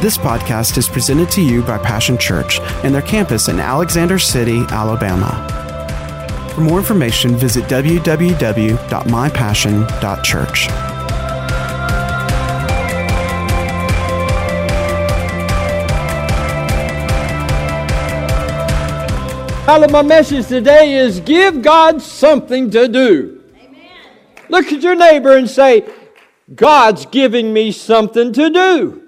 This podcast is presented to you by Passion Church and their campus in Alexander City, Alabama. For more information, visit www.mypassion.church. Title of my message today is Give God Something to Do. Amen. Look at your neighbor and say, God's giving me something to do.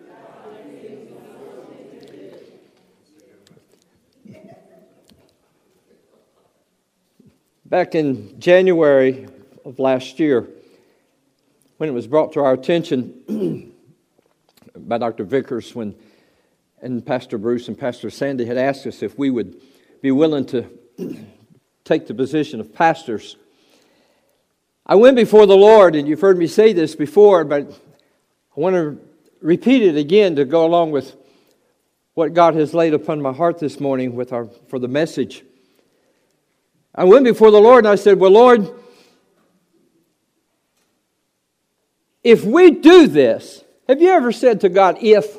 Back in January of last year, when it was brought to our attention by Dr. Vickers and Pastor Bruce and Pastor Sandy had asked us if we would be willing to take the position of pastors, I went before the Lord, and you've heard me say this before, but I want to repeat it again to go along with what God has laid upon my heart this morning for the message. I went before the Lord and I said, well, Lord, if we do this, have you ever said to God, if?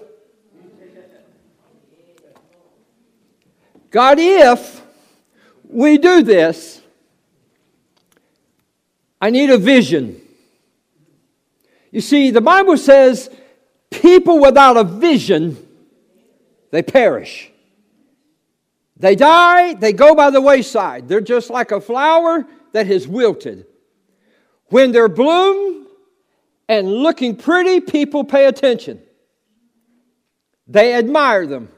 God, if we do this, I need a vision. You see, the Bible says people without a vision, they perish. They die, they go by the wayside. They're just like a flower that has wilted. When they're bloomed and looking pretty, people pay attention. They admire them.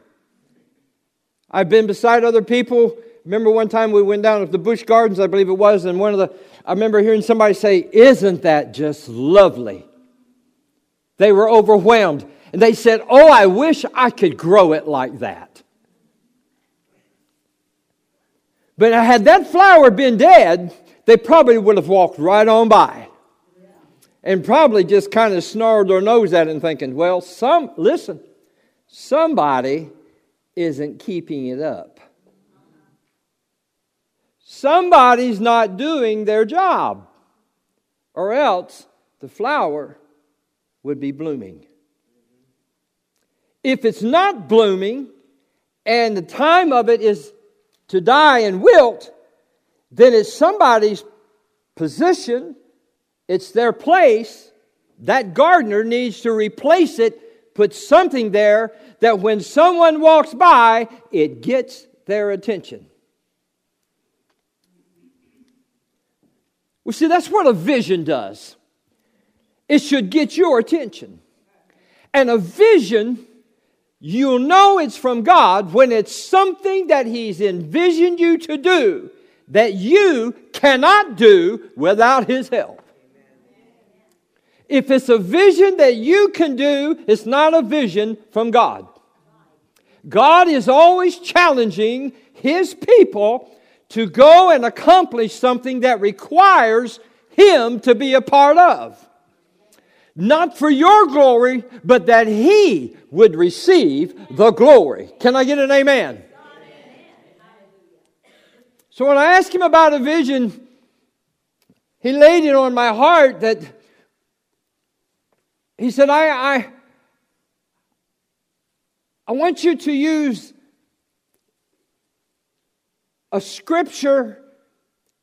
I've been beside other people. Remember one time we went down to the Bush Gardens, I believe it was, and I remember hearing somebody say, isn't that just lovely? They were overwhelmed. And they said, oh, I wish I could grow it like that. But had that flower been dead, they probably would have walked right on by. And probably just kind of snarled their nose at it and thinking, well, somebody isn't keeping it up. Somebody's not doing their job. Or else the flower would be blooming. If it's not blooming and the time of it is to die and wilt, then it's somebody's position, it's their place. That gardener needs to replace it, put something there that when someone walks by, it gets their attention. Well, see, that's what a vision does. It should get your attention. And a vision, you'll know it's from God when it's something that He's envisioned you to do that you cannot do without His help. If it's a vision that you can do, it's not a vision from God. God is always challenging His people to go and accomplish something that requires Him to be a part of. Not for your glory, but that He would receive the glory. Can I get an amen? So when I asked him about a vision, he laid it on my heart that he said, I want you to use a scripture,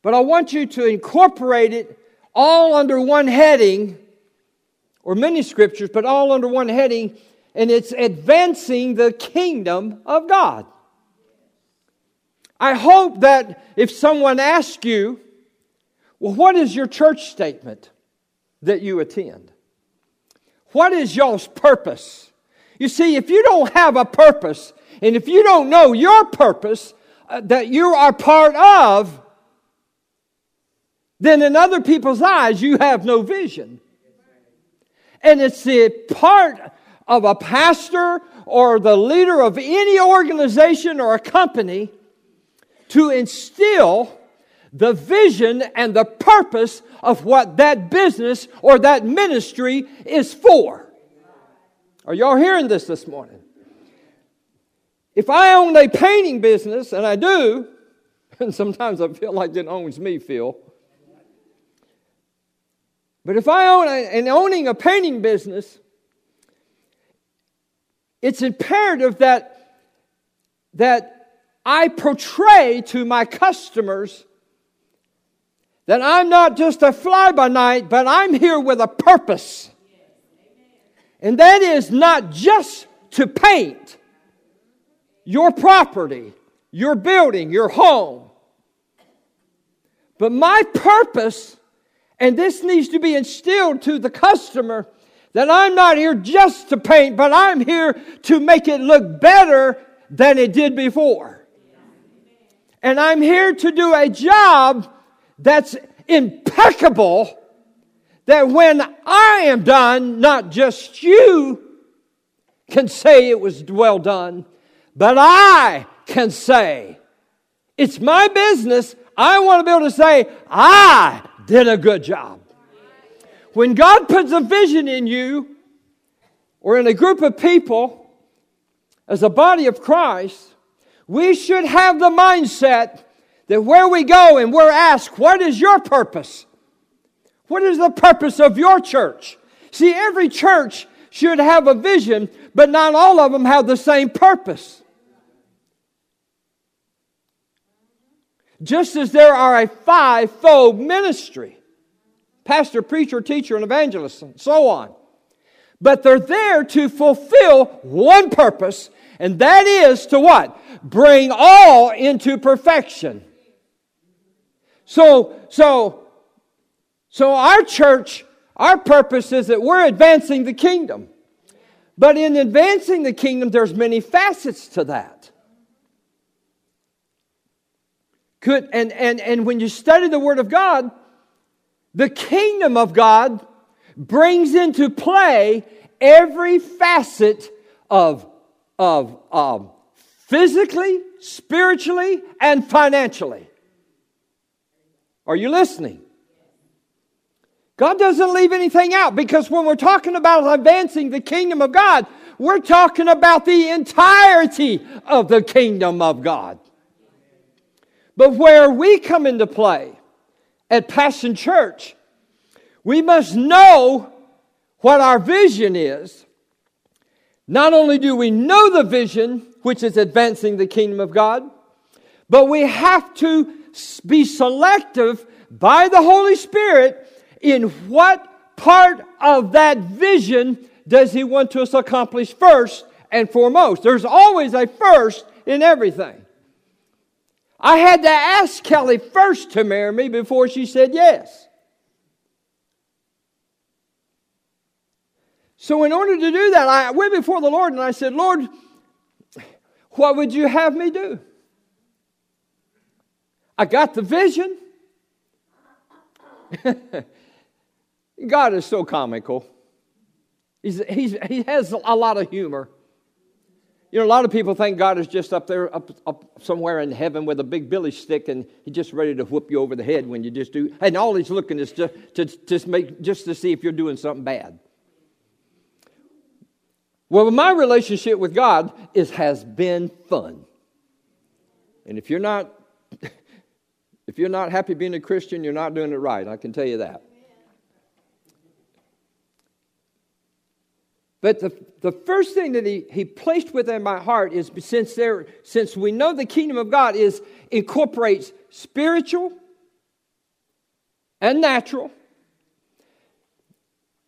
but I want you to incorporate it all under one heading, or many scriptures, but all under one heading, and it's advancing the kingdom of God. I hope that if someone asks you, well, what is your church statement that you attend? What is y'all's purpose? You see, if you don't have a purpose, and if you don't know your purpose that you are part of, then in other people's eyes, you have no vision. And it's the part of a pastor or the leader of any organization or a company to instill the vision and the purpose of what that business or that ministry is for. Are y'all hearing this morning? If I owned a painting business, and I do, and sometimes I feel like it owns me, Phil. But if I own, and owning a painting business, it's imperative that I portray to my customers that I'm not just a fly-by-night, but I'm here with a purpose. And that is not just to paint your property, your building, your home. But my purpose, and this needs to be instilled to the customer, that I'm not here just to paint, but I'm here to make it look better than it did before. And I'm here to do a job that's impeccable, that when I am done, not just you can say it was well done, but I can say, it's my business. I want to be able to say, I did a good job. When God puts a vision in you or in a group of people, as a body of Christ, we should have the mindset that where we go and we're asked, what is your purpose? What is the purpose of your church? See, every church should have a vision, but not all of them have the same purpose. Just as there are a five-fold ministry, pastor, preacher, teacher, and evangelist, and so on. But they're there to fulfill one purpose, and that is to what? Bring all into perfection. So our church, our purpose is that we're advancing the kingdom. But in advancing the kingdom, there's many facets to that. And when you study the Word of God, the kingdom of God brings into play every facet of physically, spiritually, and financially. Are you listening? God doesn't leave anything out, because when we're talking about advancing the kingdom of God, we're talking about the entirety of the kingdom of God. But where we come into play at Passion Church, we must know what our vision is. Not only do we know the vision, which is advancing the kingdom of God, but we have to be selective by the Holy Spirit in what part of that vision does He want us to accomplish first and foremost. There's always a first in everything. I had to ask Kelly first to marry me before she said yes. So in order to do that, I went before the Lord and I said, Lord, what would you have me do? I got the vision. God is so comical. He has a lot of humor. You know, a lot of people think God is just up there, up somewhere in heaven with a big billy stick, and He's just ready to whoop you over the head when you just do. And all He's looking is to see if you're doing something bad. Well, my relationship with God has been fun. And if you're not happy being a Christian, you're not doing it right. I can tell you that. But the first thing that he placed within my heart is, since we know the kingdom of God incorporates spiritual and natural,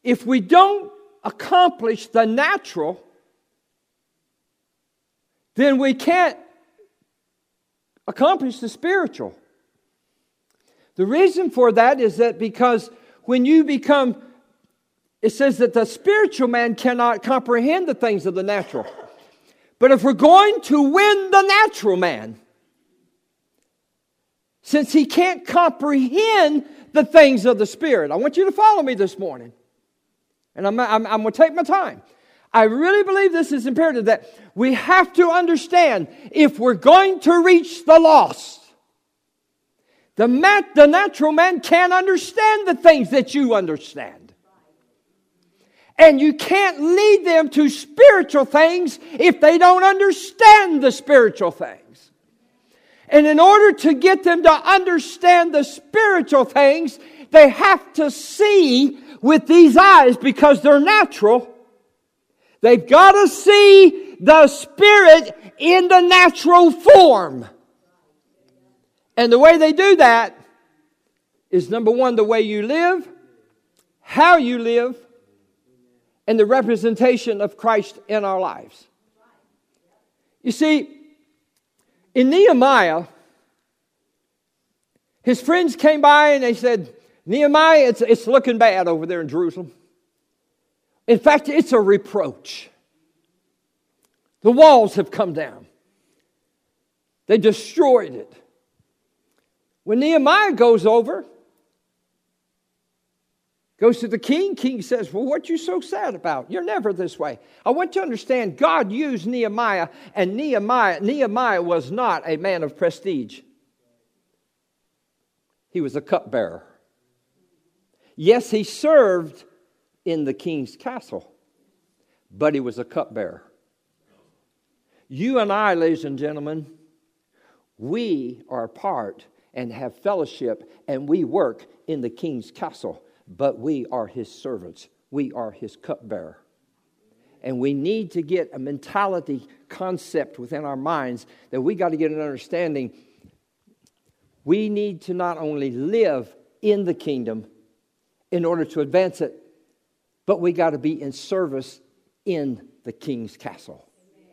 if we don't accomplish the natural, then we can't accomplish the spiritual. The reason for that is that because when you become, it says that the spiritual man cannot comprehend the things of the natural. But if we're going to win the natural man, since he can't comprehend the things of the spirit, I want you to follow me this morning. And I'm going to take my time. I really believe this is imperative, that we have to understand, if we're going to reach the lost, the natural man can't understand the things that you understand. And you can't lead them to spiritual things if they don't understand the spiritual things. And in order to get them to understand the spiritual things, they have to see with these eyes, because they're natural, They've got to see the Spirit in the natural form. And the way they do that is, number one, the way you live, how you live, and the representation of Christ in our lives. You see, in Nehemiah, his friends came by and they said, Nehemiah, it's looking bad over there in Jerusalem. In fact, it's a reproach. The walls have come down. They destroyed it. When Nehemiah goes to the king. King says, well, what you so sad about? You're never this way. I want you to understand, God used Nehemiah, and Nehemiah was not a man of prestige. He was a cupbearer. Yes, he served in the king's castle, but he was a cupbearer. You and I, ladies and gentlemen, we are part and have fellowship, and we work in the king's castle. But we are his servants. We are his cupbearer. And we need to get a mentality concept within our minds that we got to get an understanding. We need to not only live in the kingdom in order to advance it, but we got to be in service in the king's castle. Amen.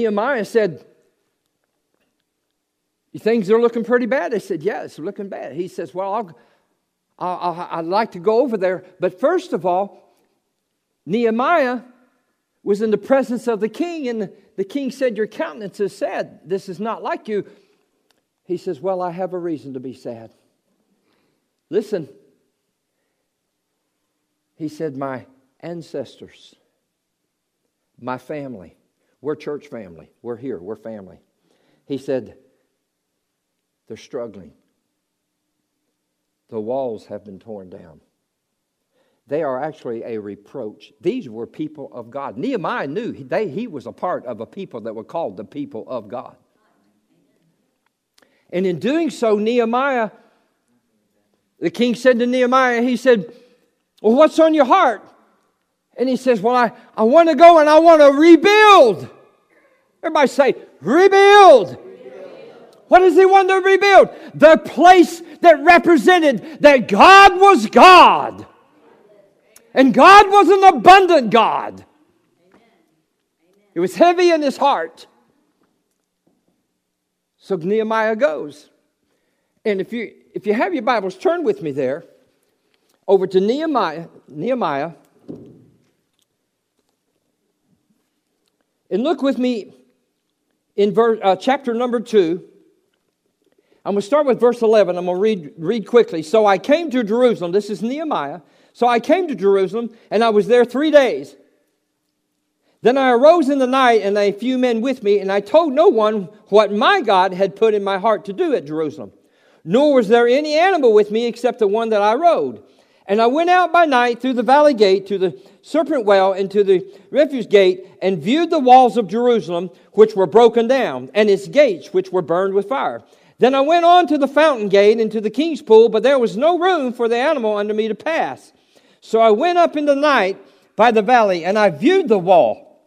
Nehemiah said, things are looking pretty bad. They said, yeah, it's looking bad. He says, well, I'd like to go over there. But first of all, Nehemiah was in the presence of the king, and the king said, your countenance is sad. This is not like you. He says, well, I have a reason to be sad. Listen. He said, my ancestors, my family, we're church family. We're here. We're family. He said, they're struggling. The walls have been torn down. They are actually a reproach. These were people of God. Nehemiah knew he was a part of a people that were called the people of God. And in doing so, Nehemiah, the king said to Nehemiah, he said, well, what's on your heart? And he says, well, I want to go and I want to rebuild. Everybody say, rebuild. What does he want to rebuild? The place that represented that God was God. And God was an abundant God. It was heavy in his heart. So Nehemiah goes. And if you have your Bibles, turn with me there. Over to Nehemiah. And look with me in chapter number 2. I'm going to start with verse 11. I'm going to read quickly. So I came to Jerusalem. This is Nehemiah. So I came to Jerusalem, and I was there 3 days. Then I arose in the night, and a few men with me, and I told no one what my God had put in my heart to do at Jerusalem. Nor was there any animal with me except the one that I rode. And I went out by night through the valley gate to the serpent well and to the refuge gate, and viewed the walls of Jerusalem, which were broken down, and its gates, which were burned with fire. Then I went on to the fountain gate and to the king's pool, but there was no room for the animal under me to pass. So I went up in the night by the valley, and I viewed the wall.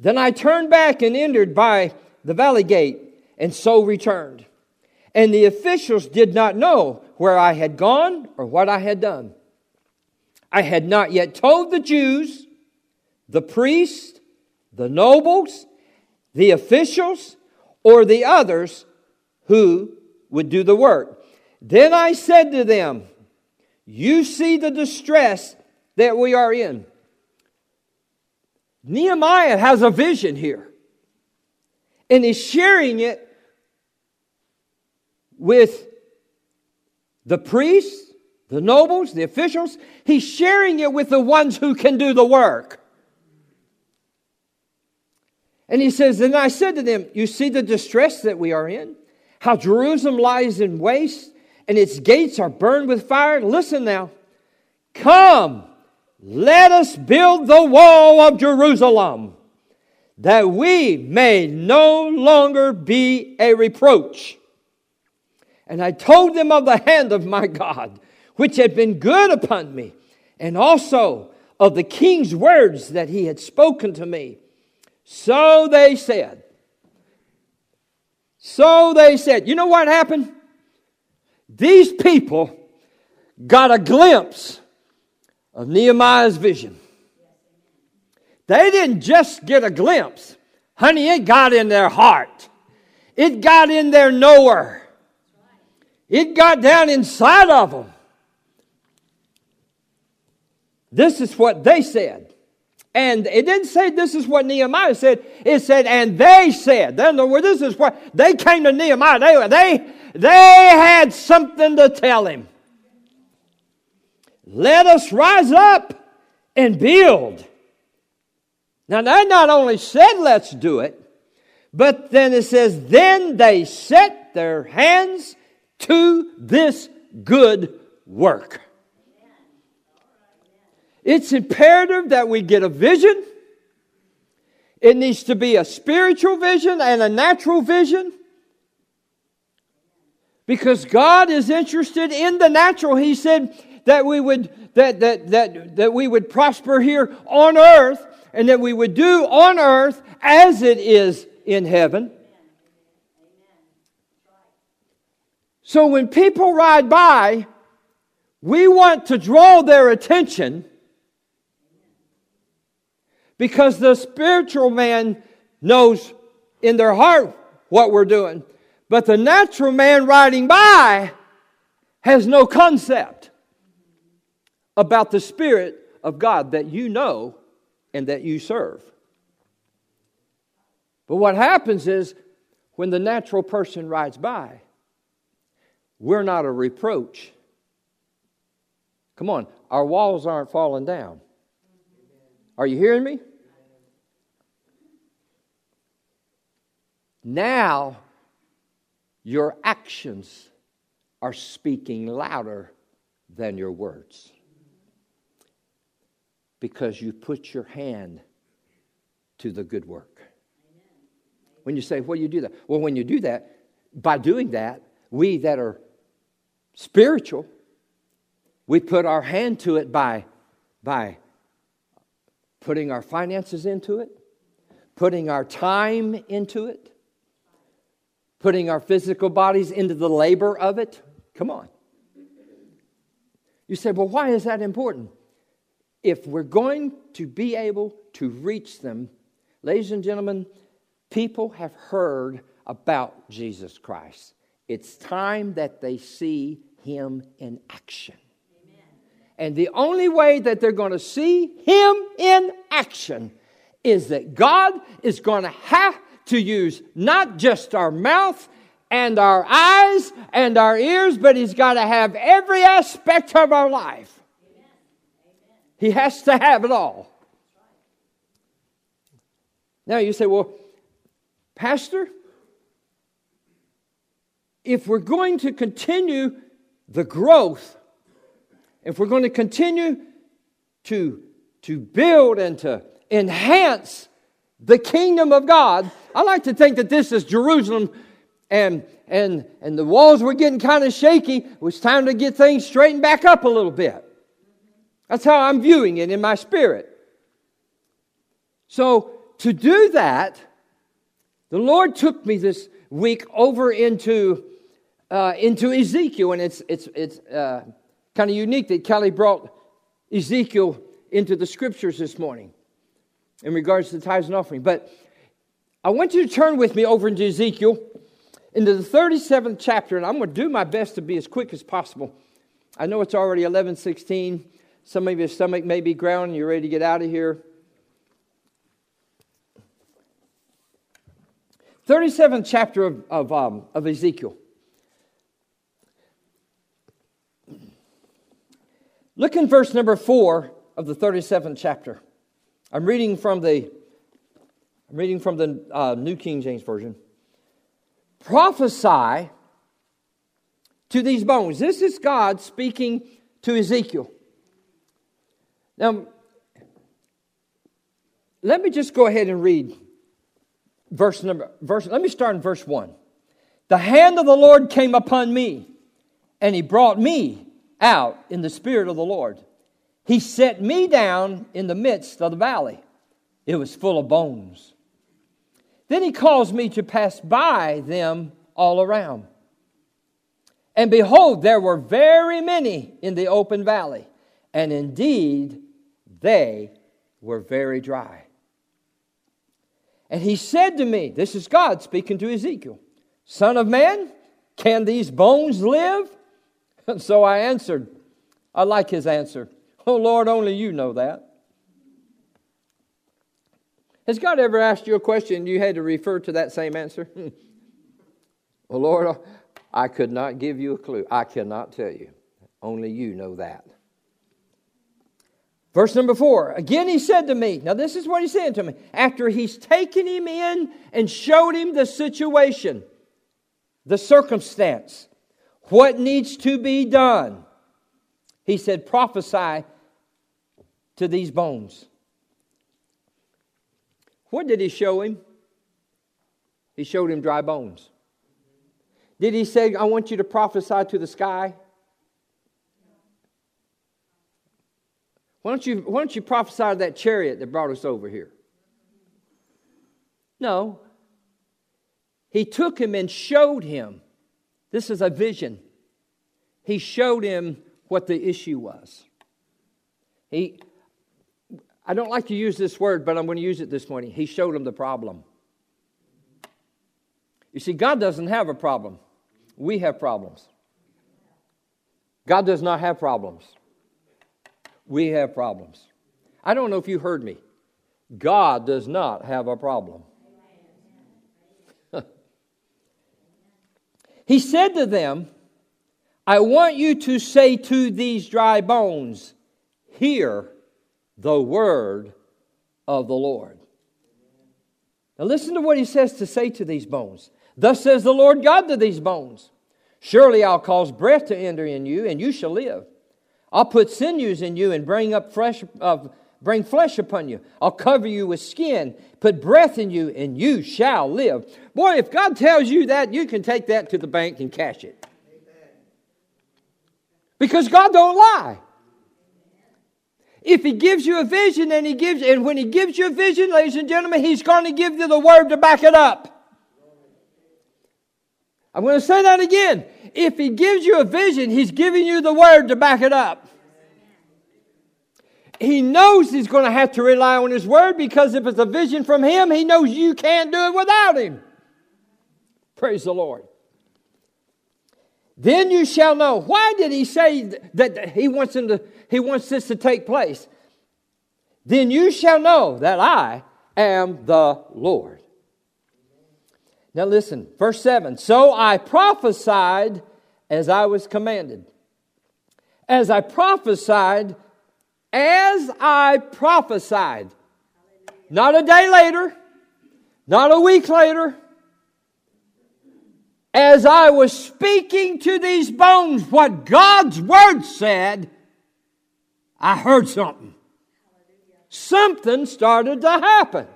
Then I turned back and entered by the valley gate, and so returned. And the officials did not know where I had gone or what I had done. I had not yet told the Jews, the priests, the nobles, the officials, or the others who would do the work. Then I said to them, you see the distress that we are in. Nehemiah has a vision here. And he's sharing it with the priests, the nobles, the officials. He's sharing it with the ones who can do the work. And he says, then I said to them, you see the distress that we are in? How Jerusalem lies in waste, and its gates are burned with fire? Listen now. Come, let us build the wall of Jerusalem, that we may no longer be a reproach. And I told them of the hand of my God, which had been good upon me, and also of the king's words that he had spoken to me. So they said, you know what happened? These people got a glimpse of Nehemiah's vision. They didn't just get a glimpse. Honey, it got in their heart. It got in their knower. It got down inside of them. This is what they said. And it didn't say this is what Nehemiah said. It said, and they said. This is what they came to Nehemiah. They had something to tell him. Let us rise up and build. Now, they not only said, let's do it, but then it says, then they set their hands to this good work. It's imperative that we get a vision. It needs to be a spiritual vision and a natural vision. Because God is interested in the natural. He said that we would that we would prosper here on earth, and that we would do on earth as it is in heaven. So when people ride by, we want to draw their attention, because the spiritual man knows in their heart what we're doing. But the natural man riding by has no concept about the Spirit of God that you know and that you serve. But what happens is, when the natural person rides by, we're not a reproach. Come on, our walls aren't falling down. Are you hearing me? Now, your actions are speaking louder than your words, because you put your hand to the good work. When you say, well, you do that. Well, when you do that, by doing that, we that are spiritual, we put our hand to it by putting our finances into it, putting our time into it, putting our physical bodies into the labor of it. Come on. You say, well, why is that important? If we're going to be able to reach them, ladies and gentlemen, people have heard about Jesus Christ. It's time that they see Him in action. And the only way that they're going to see Him in action is that God is going to have to use not just our mouth and our eyes and our ears, but He's got to have every aspect of our life. He has to have it all. Now you say, well, Pastor, if we're going to continue the growth, if we're going to continue to build and to enhance the kingdom of God, I like to think that this is Jerusalem, and the walls were getting kind of shaky. It was time to get things straightened back up a little bit. That's how I'm viewing it in my spirit. So to do that, the Lord took me this week over into Ezekiel, and it's kind of unique that Kelly brought Ezekiel into the Scriptures this morning in regards to the tithes and offering. But I want you to turn with me over into Ezekiel, into the 37th chapter, and I'm going to do my best to be as quick as possible. I know it's already 11:16. Some of your stomach may be growling. You're ready to get out of here. 37th chapter of Ezekiel. Look in verse number 4 of the 37th chapter. I'm reading from the New King James Version. Prophesy to these bones. This is God speaking to Ezekiel. Now, let me just go ahead and read let me start in verse 1. The hand of the Lord came upon me, and He brought me out in the Spirit of the Lord. He set me down in the midst of the valley. It was full of bones. Then he caused me to pass by them all around. And behold, there were very many in the open valley, and indeed they were very dry. And he said to me, this is God speaking to Ezekiel, Son of man, can these bones live? And so I answered, I like his answer, oh Lord, only you know that. Has God ever asked you a question and you had to refer to that same answer? Well, Lord, I could not give you a clue. I cannot tell you. Only you know that. Verse number 4. Again he said to me. Now this is what he's saying to me. After he's taken him in and showed him the situation, the circumstance, what needs to be done, he said, prophesy to these bones. What did he show him? He showed him dry bones. Did he say, I want you to prophesy to the sky? Why don't you prophesy to that chariot that brought us over here? No. He took him and showed him. This is a vision. He showed him what the issue was. I don't like to use this word, but I'm going to use it this morning. He showed him the problem. You see, God doesn't have a problem. We have problems. God does not have problems. We have problems. I don't know if you heard me. God does not have a problem. He said to them, I want you to say to these dry bones, hear the word of the Lord. Now listen to what he says to say to these bones. Thus says the Lord God to these bones, surely I'll cause breath to enter in you, and you shall live. I'll put sinews in you and bring flesh upon you. I'll cover you with skin, put breath in you, and you shall live. Boy, if God tells you that, you can take that to the bank and cash it. Because God don't lie. If he gives you a vision, and when he gives you a vision, ladies and gentlemen, he's going to give you the word to back it up. I'm going to say that again. If he gives you a vision, he's giving you the word to back it up. He knows he's going to have to rely on his word, because if it's a vision from him, he knows you can't do it without him. Praise the Lord. Then you shall know. Why did he say that he wants this to take place? Then you shall know that I am the Lord. Now listen, verse 7. So I prophesied as I was commanded. As I prophesied. Not a day later. Not a week later. As I was speaking to these bones, what God's word said, I heard something. Something started to happen.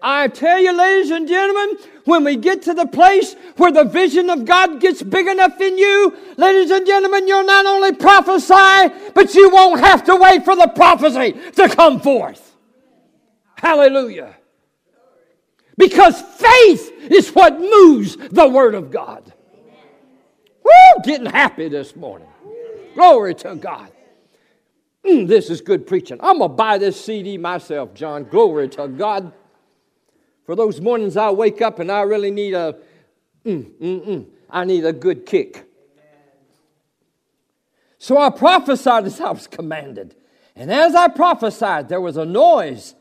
I tell you, ladies and gentlemen, when we get to the place where the vision of God gets big enough in you, ladies and gentlemen, you'll not only prophesy, but you won't have to wait for the prophecy to come forth. Hallelujah. Because faith is what moves the word of God. Woo! Getting happy this morning. Glory to God. This is good preaching. I'm going to buy this CD myself, John. Glory to God. For those mornings I wake up and I really need I need a good kick. So I prophesied as I was commanded. And as I prophesied, there was a noise.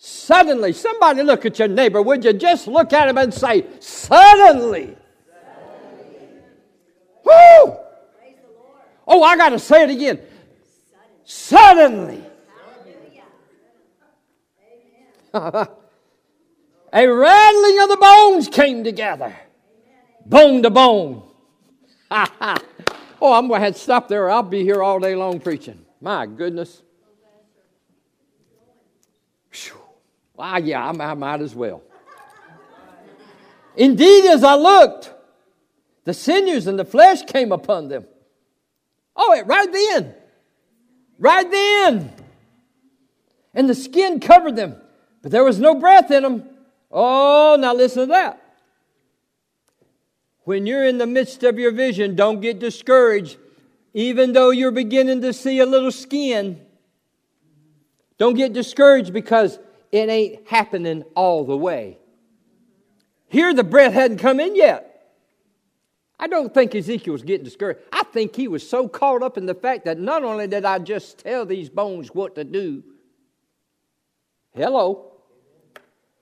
Suddenly, somebody look at your neighbor. Would you just look at him and say, suddenly. Woo! Oh, I got to say it again. Suddenly. A rattling of the bones came together. Bone to bone. Oh, I'm going to have to stop there. I'll be here all day long preaching. My goodness. Well, yeah, I might as well. Indeed, as I looked, the sinews and the flesh came upon them. Oh, right then. right then. And the skin covered them, but there was no breath in them. Oh, now listen to that. When you're in the midst of your vision, don't get discouraged. Even though you're beginning to see a little skin, don't get discouraged because it ain't happening all the way. Here the breath hadn't come in yet. I don't think Ezekiel was getting discouraged. I think he was so caught up in the fact that not only did I just tell these bones what to do. Hello.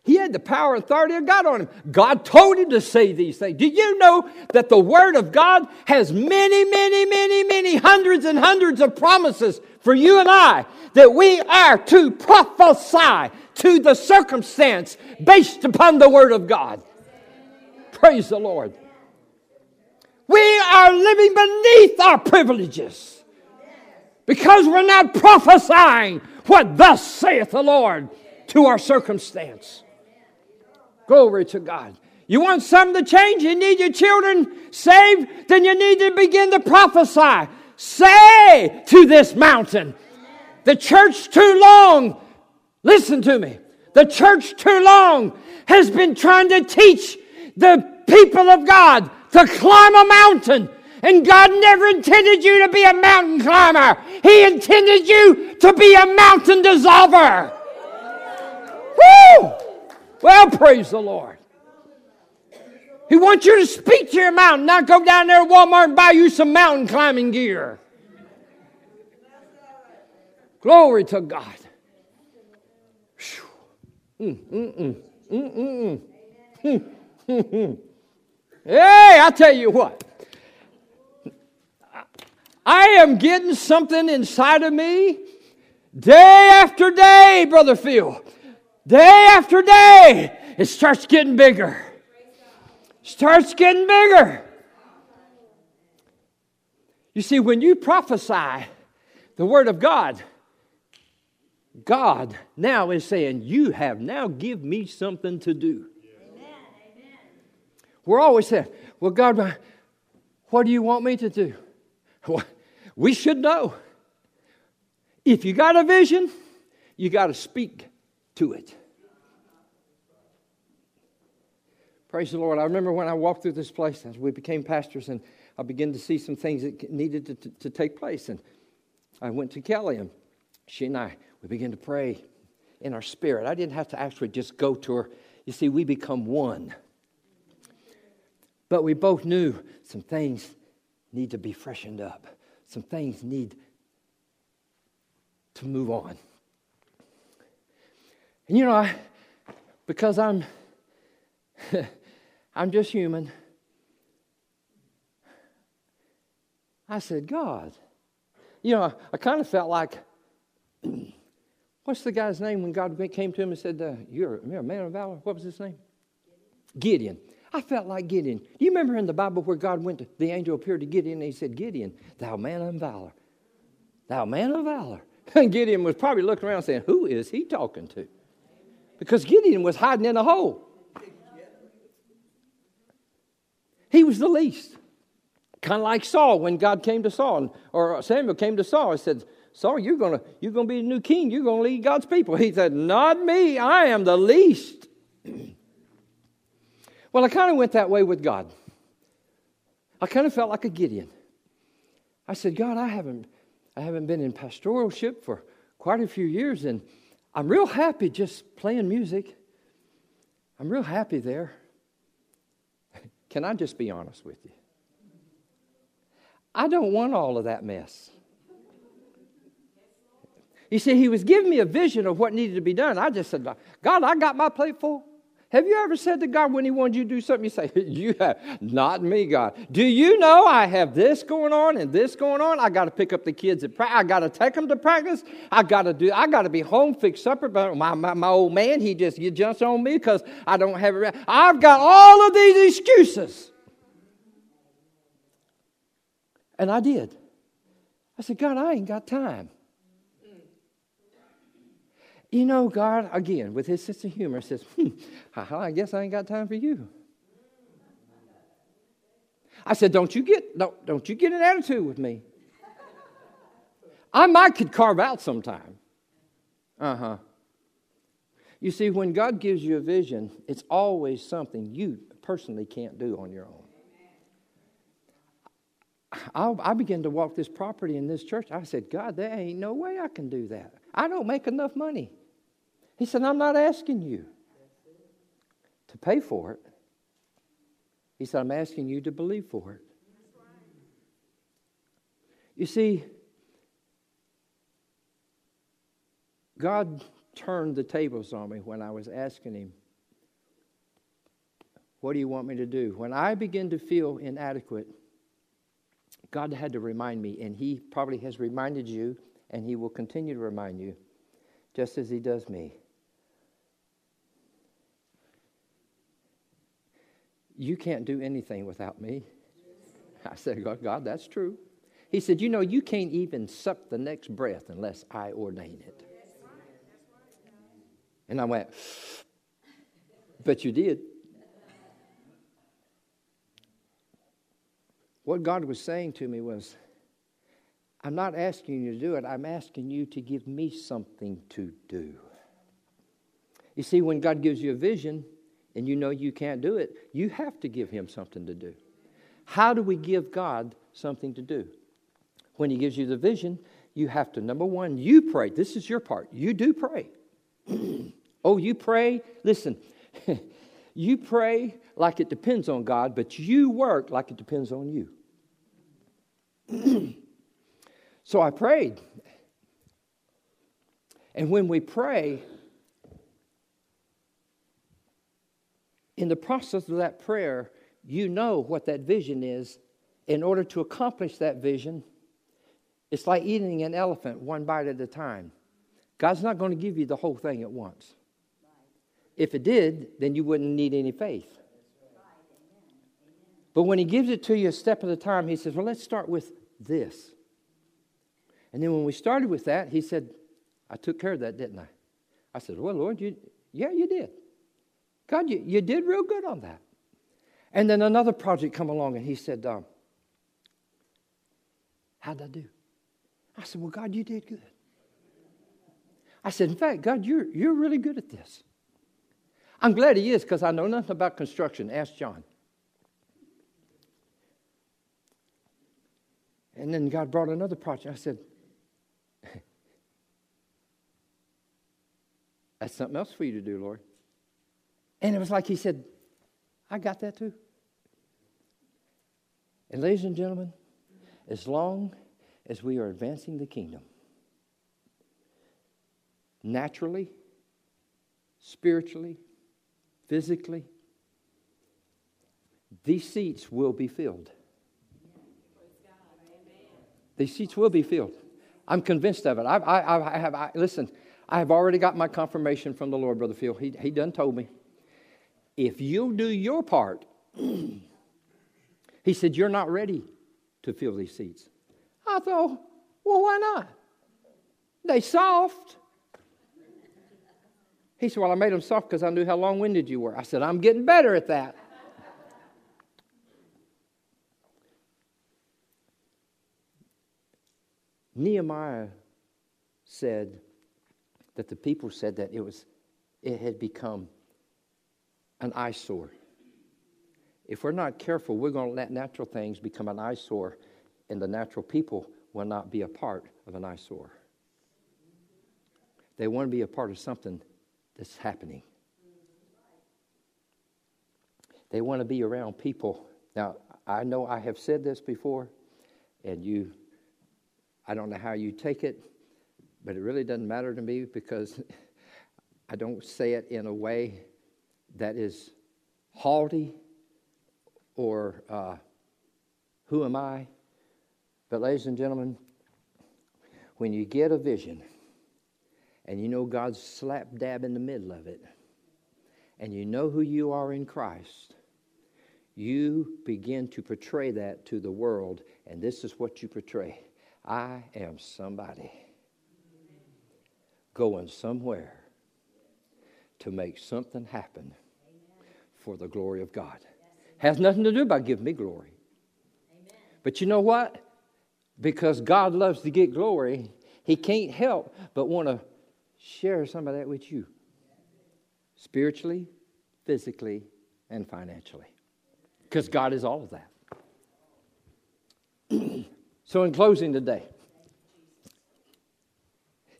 He had the power and authority of God on him. God told him to say these things. Do you know that the Word of God has many hundreds and hundreds of promises for you and I that we are to prophesy to the circumstance based upon the Word of God? Praise the Lord. We are living beneath our privileges because we're not prophesying what thus saith the Lord to our circumstance. Glory to God. You want something to change? You need your children saved? Then you need to begin to prophesy. Say to this mountain, the church too long, listen to me, the church too long has been trying to teach the people of God to climb a mountain. And God never intended you to be a mountain climber. He intended you to be a mountain dissolver. Woo! Well, praise the Lord. He wants you to speak to your mountain, not go down there at Walmart and buy you some mountain climbing gear. Glory to God. Hey, I tell you what. I am getting something inside of me day after day, Brother Phil. Day after day, it starts getting bigger. Starts getting bigger. You see, when you prophesy the Word of God, God now is saying, you have now give me something to do. We're always saying, well, God, what do you want me to do? We should know. If you got a vision, you got to speak to it. Praise the Lord. I remember when I walked through this place as we became pastors, and I began to see some things that needed to take place. And I went to Kelly, and she and I, we began to pray in our spirit. I didn't have to actually just go to her. You see, we become one. But we both knew some things need to be freshened up. Some things need to move on. And you know, because I'm just human, I said, God. You know, I kind of felt like, what's the guy's name when God came to him and said, you're a man of valor? What was his name? Gideon. I felt like Gideon. Do you remember in the Bible where God went to, the angel appeared to Gideon and he said, Gideon, thou man of valor. Thou man of valor. And Gideon was probably looking around saying, who is he talking to? Because Gideon was hiding in a hole. He was the least. Kind of like Saul when God came to Saul, or Samuel came to Saul and said, Saul, you're gonna be the new king. You're going to lead God's people. He said, not me. I am the least. Well, I kind of went that way with God. I kind of felt like a Gideon. I said, God, I haven't been in pastoralship for quite a few years, and I'm real happy just playing music. I'm real happy there. Can I just be honest with you? I don't want all of that mess. You see, he was giving me a vision of what needed to be done. I just said, God, I got my plate full. Have you ever said to God when he wanted you to do something, you say, you have, not me, God. Do you know I have this going on and this going on? I got to pick up the kids at practice. I got to take them to practice. I got to be home, fix supper. But my old man, he jumps on me because I don't have it. I've got all of these excuses. And I did. I said, God, I ain't got time. You know, God, again, with his sense of humor, says, I guess I ain't got time for you. I said, don't you get an attitude with me. I might could carve out sometime. You see, when God gives you a vision, it's always something you personally can't do on your own. I began to walk this property in this church. I said, God, there ain't no way I can do that. I don't make enough money. He said, I'm not asking you to pay for it. He said, I'm asking you to believe for it. You see, God turned the tables on me when I was asking him, what do you want me to do? When I began to feel inadequate, God had to remind me, and he probably has reminded you, and he will continue to remind you, just as he does me. You can't do anything without me. I said, God, that's true. He said, you know, you can't even suck the next breath unless I ordain it. And I went, but you did. What God was saying to me was, I'm not asking you to do it. I'm asking you to give me something to do. You see, when God gives you a vision and you know you can't do it, you have to give him something to do. How do we give God something to do? When he gives you the vision, you have to, number one, you pray. This is your part. You do pray. Oh, you pray? Listen, you pray like it depends on God, but you work like it depends on you. So I prayed. And when we pray, in the process of that prayer, you know what that vision is. In order to accomplish that vision, it's like eating an elephant one bite at a time. God's not going to give you the whole thing at once. If it did, then you wouldn't need any faith. But when he gives it to you a step at a time, he says, well, let's start with this. And then when we started with that, he said, I took care of that, didn't I? I said, well, Lord, you did. God, you did real good on that. And then another project come along, and he said, how'd I do? I said, well, God, you did good. I said, in fact, God, you're really good at this. I'm glad he is, because I know nothing about construction. Ask John. And then God brought another project. I said, that's something else for you to do, Lord. And it was like he said, I got that too. And ladies and gentlemen, as long as we are advancing the kingdom, naturally, spiritually, physically, these seats will be filled. These seats will be filled. I'm convinced of it. Listen, I have already got my confirmation from the Lord, Brother Phil. He done told me. If you'll do your part, he said, you're not ready to fill these seats. I thought, well, why not? They soft. He said, well, I made them soft because I knew how long-winded you were. I said, I'm getting better at that. Nehemiah said that the people said that it had become an eyesore. If we're not careful, we're going to let natural things become an eyesore, and the natural people will not be a part of an eyesore. They want to be a part of something that's happening. They want to be around people. Now, I know I have said this before, and I don't know how you take it, but it really doesn't matter to me, because I don't say it in a way that is haughty or who am I. But ladies and gentlemen, when you get a vision and you know God's slap dab in the middle of it, and you know who you are in Christ, you begin to portray that to the world, and this is what you portray. I am somebody going somewhere to make something happen for the glory of God. Has nothing to do about giving me glory. But you know what? Because God loves to get glory, He can't help but want to share some of that with you. Spiritually, physically, and financially. Because God is all of that. So in closing today,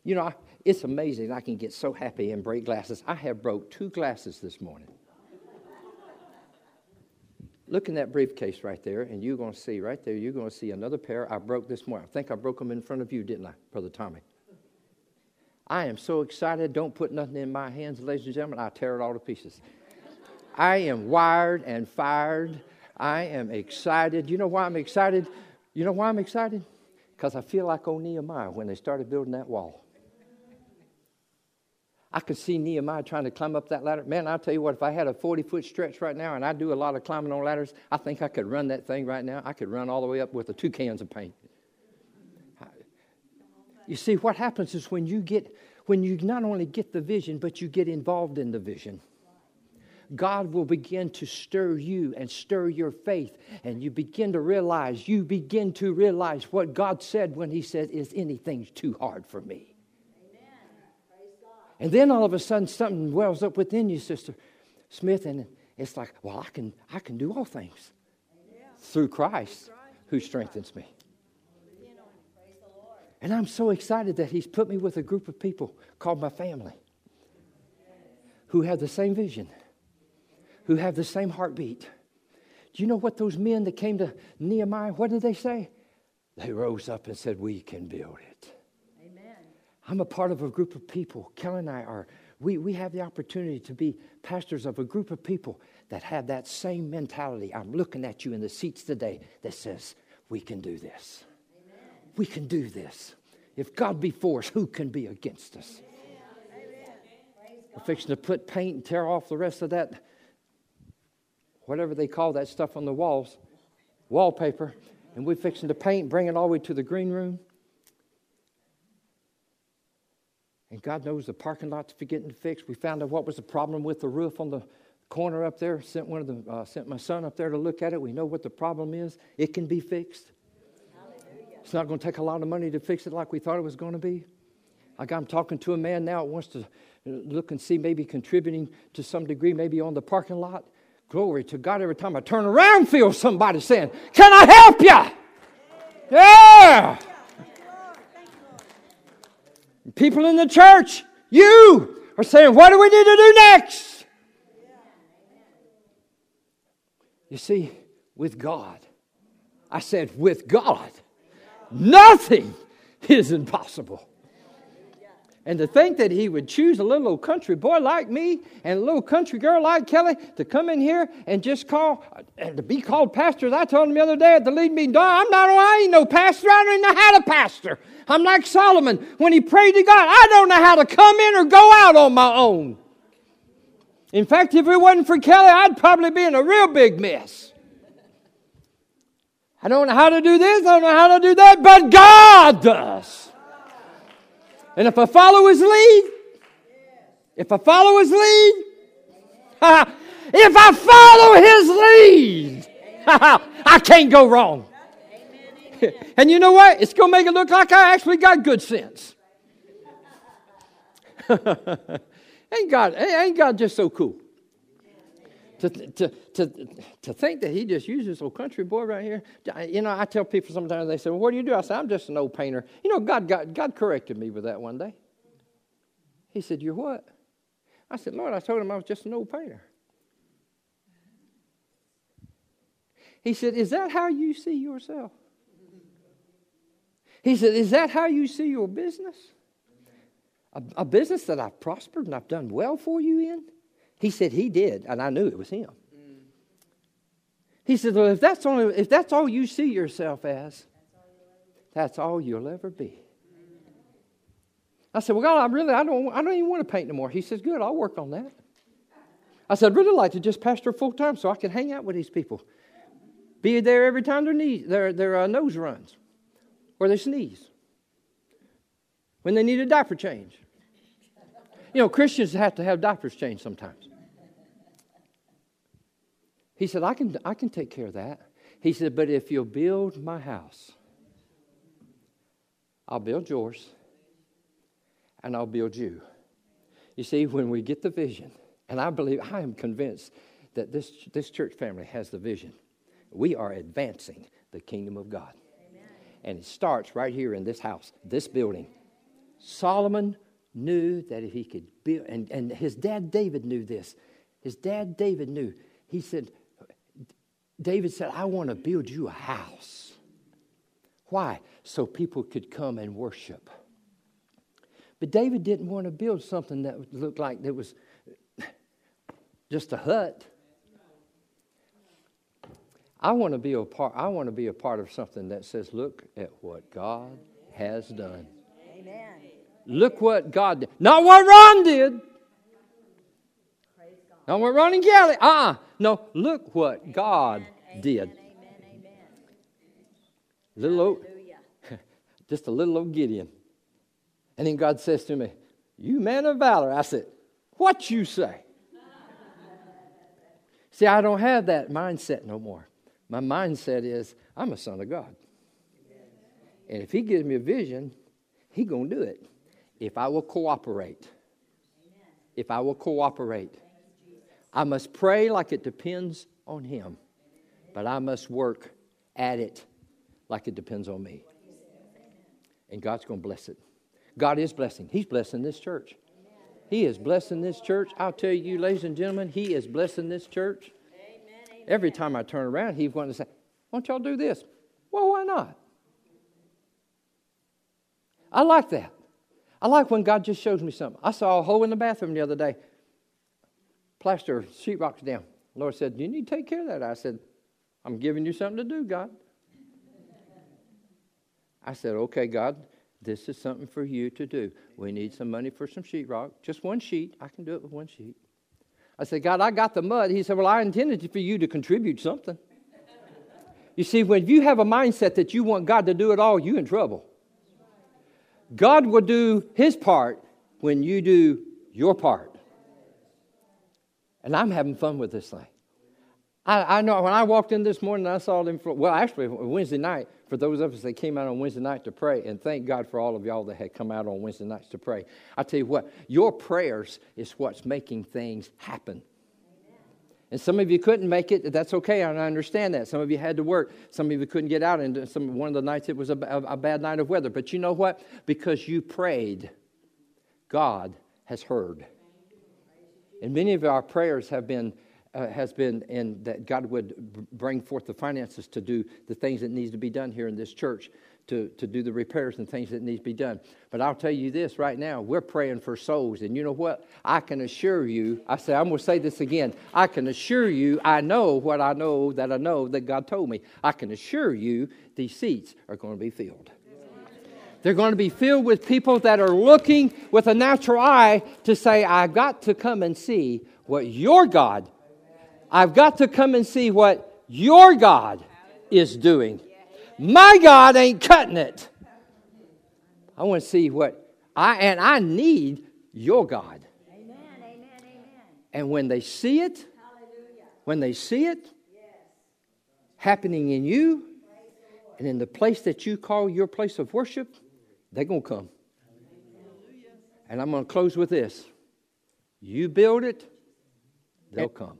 you know, it's amazing. I can get so happy and break glasses. I have broke 2 glasses this morning. Look in that briefcase right there, and you're going to see right there, you're going to see another pair I broke this morning. I think I broke them in front of you, didn't I, Brother Tommy? I am so excited. Don't put nothing in my hands, ladies and gentlemen. I'll tear it all to pieces. I am wired and fired. I am excited. You know why I'm excited? You know why I'm excited? Because I feel like old Nehemiah when they started building that wall. I could see Nehemiah trying to climb up that ladder. Man, I'll tell you what, if I had a 40-foot stretch right now, and I do a lot of climbing on ladders, I think I could run that thing right now. I could run all the way up with the 2 cans of paint. You see, what happens is when you not only get the vision, but you get involved in the vision. God will begin to stir you and stir your faith, and you begin to realize what God said when he said, is anything too hard for me? Amen. Praise God. And then all of a sudden something wells up within you, Sister Smith, and it's like, well, I can do all things through Christ who strengthens me. And I'm so excited that he's put me with a group of people called my family who have the same vision, who have the same heartbeat. Do you know what those men that came to Nehemiah, what did they say? They rose up and said, we can build it. Amen. I'm a part of a group of people. Kelly and I are. We have the opportunity to be pastors of a group of people that have that same mentality. I'm looking at you in the seats today that says, we can do this. Amen. We can do this. If God be for us, who can be against us? Amen. We're fixing to put paint and tear off the rest of that, whatever they call that stuff on the walls, wallpaper, and we're fixing to paint, bring it all the way to the green room. And God knows the parking lot's forgetting to fix. We found out what was the problem with the roof on the corner up there. Sent my son up there to look at it. We know what the problem is. It can be fixed. Hallelujah. It's not going to take a lot of money to fix it like we thought it was going to be. Like I'm talking to a man now that wants to look and see, maybe contributing to some degree, maybe on the parking lot. Glory to God, every time I turn around, feel somebody saying, can I help you? Yeah. People in the church, you are saying, what do we need to do next? You see, with God, I said, with God, nothing is impossible. And to think that he would choose a little old country boy like me and a little country girl like Kelly to come in here and just call, and to be called pastors. I told him the other day at the lead meeting, I ain't no pastor. I don't even know how to pastor. I'm like Solomon when he prayed to God. I don't know how to come in or go out on my own. In fact, if it wasn't for Kelly, I'd probably be in a real big mess. I don't know how to do this. I don't know how to do that. But God does. And if I follow his lead, I can't go wrong. And you know what? It's going to make it look like I actually got good sense. Ain't God just so cool? To think that he just used this old country boy right here. You know, I tell people sometimes, they say, well, what do you do? I say, I'm just an old painter. You know, God corrected me with that one day. He said, you're what? I said, Lord, I told him I was just an old painter. He said, is that how you see yourself? He said, is that how you see your business? A business that I've prospered and I've done well for you in? He said he did, and I knew it was him. He said, well, if that's all you see yourself as, that's all you'll ever be. I said, well, God, I don't even want to paint no more. He says, good, I'll work on that. I said, I'd really like to just pastor full time so I can hang out with these people. Be there every time their nose runs or they sneeze. When they need a diaper change. You know, Christians have to have diapers changed sometimes. He said, I can take care of that. He said, but if you'll build my house, I'll build yours and I'll build you. You see, when we get the vision, and I am convinced that this church family has the vision. We are advancing the kingdom of God. Amen. And it starts right here in this house, this building. Solomon knew that if he could build, and his dad David knew this. His dad David knew. He said, David said, I want to build you a house. Why? So people could come and worship. But David didn't want to build something that looked like it was just a hut. I want to be a part of something that says, look at what God has done. Amen. Look what God did. Not what Ron did. Not what Ron and Kelly. No, look what God did. Just a little old Gideon. And then God says to me, you man of valor. I said, what you say? See, I don't have that mindset no more. My mindset is, I'm a son of God. And if he gives me a vision, he going to do it. If I will cooperate. If I will cooperate. I must pray like it depends on him. But I must work at it like it depends on me. And God's going to bless it. God is blessing. He's blessing this church. He is blessing this church. I'll tell you, ladies and gentlemen, he is blessing this church. Amen, amen. Every time I turn around, he's wanting to say, why don't y'all do this? Well, why not? I like that. I like when God just shows me something. I saw a hole in the bathroom the other day. Plaster, sheetrock's down. The Lord said, you need to take care of that. I said, I'm giving you something to do, God. I said, okay, God. This is something for you to do. We need some money for some sheetrock. Just one sheet. I can do it with one sheet. I said, God, I got the mud. He said, well, I intended for you to contribute something. You see, when you have a mindset that you want God to do it all, you're in trouble. God will do his part when you do your part. And I'm having fun with this thing. I know when I walked in this morning, I saw them. Well, actually, Wednesday night, for those of us that came out on Wednesday night to pray, and thank God for all of y'all that had come out on Wednesday nights to pray. I tell you what, your prayers is what's making things happen. And some of you couldn't make it. That's okay. And I understand that. Some of you had to work. Some of you couldn't get out. And one of the nights it was a bad night of weather. But you know what? Because you prayed, God has heard. And many of our prayers have been and that God would bring forth the finances to do the things that needs to be done here in this church, to do the repairs and things that needs to be done. But I'll tell you this right now, we're praying for souls. And you know what? I can assure you, I'm going to say this again. I can assure you, I know what I know that God told me. I can assure you these seats are going to be filled. They're going to be filled with people that are looking with a natural eye to say, I've got to come and see what your God I've got to come and see what your God is doing. My God ain't cutting it. I want to see what I need your God. Amen, amen, amen. And when they see it, happening in you and in the place that you call your place of worship, they're going to come. And I'm going to close with this. You build it, they'll come.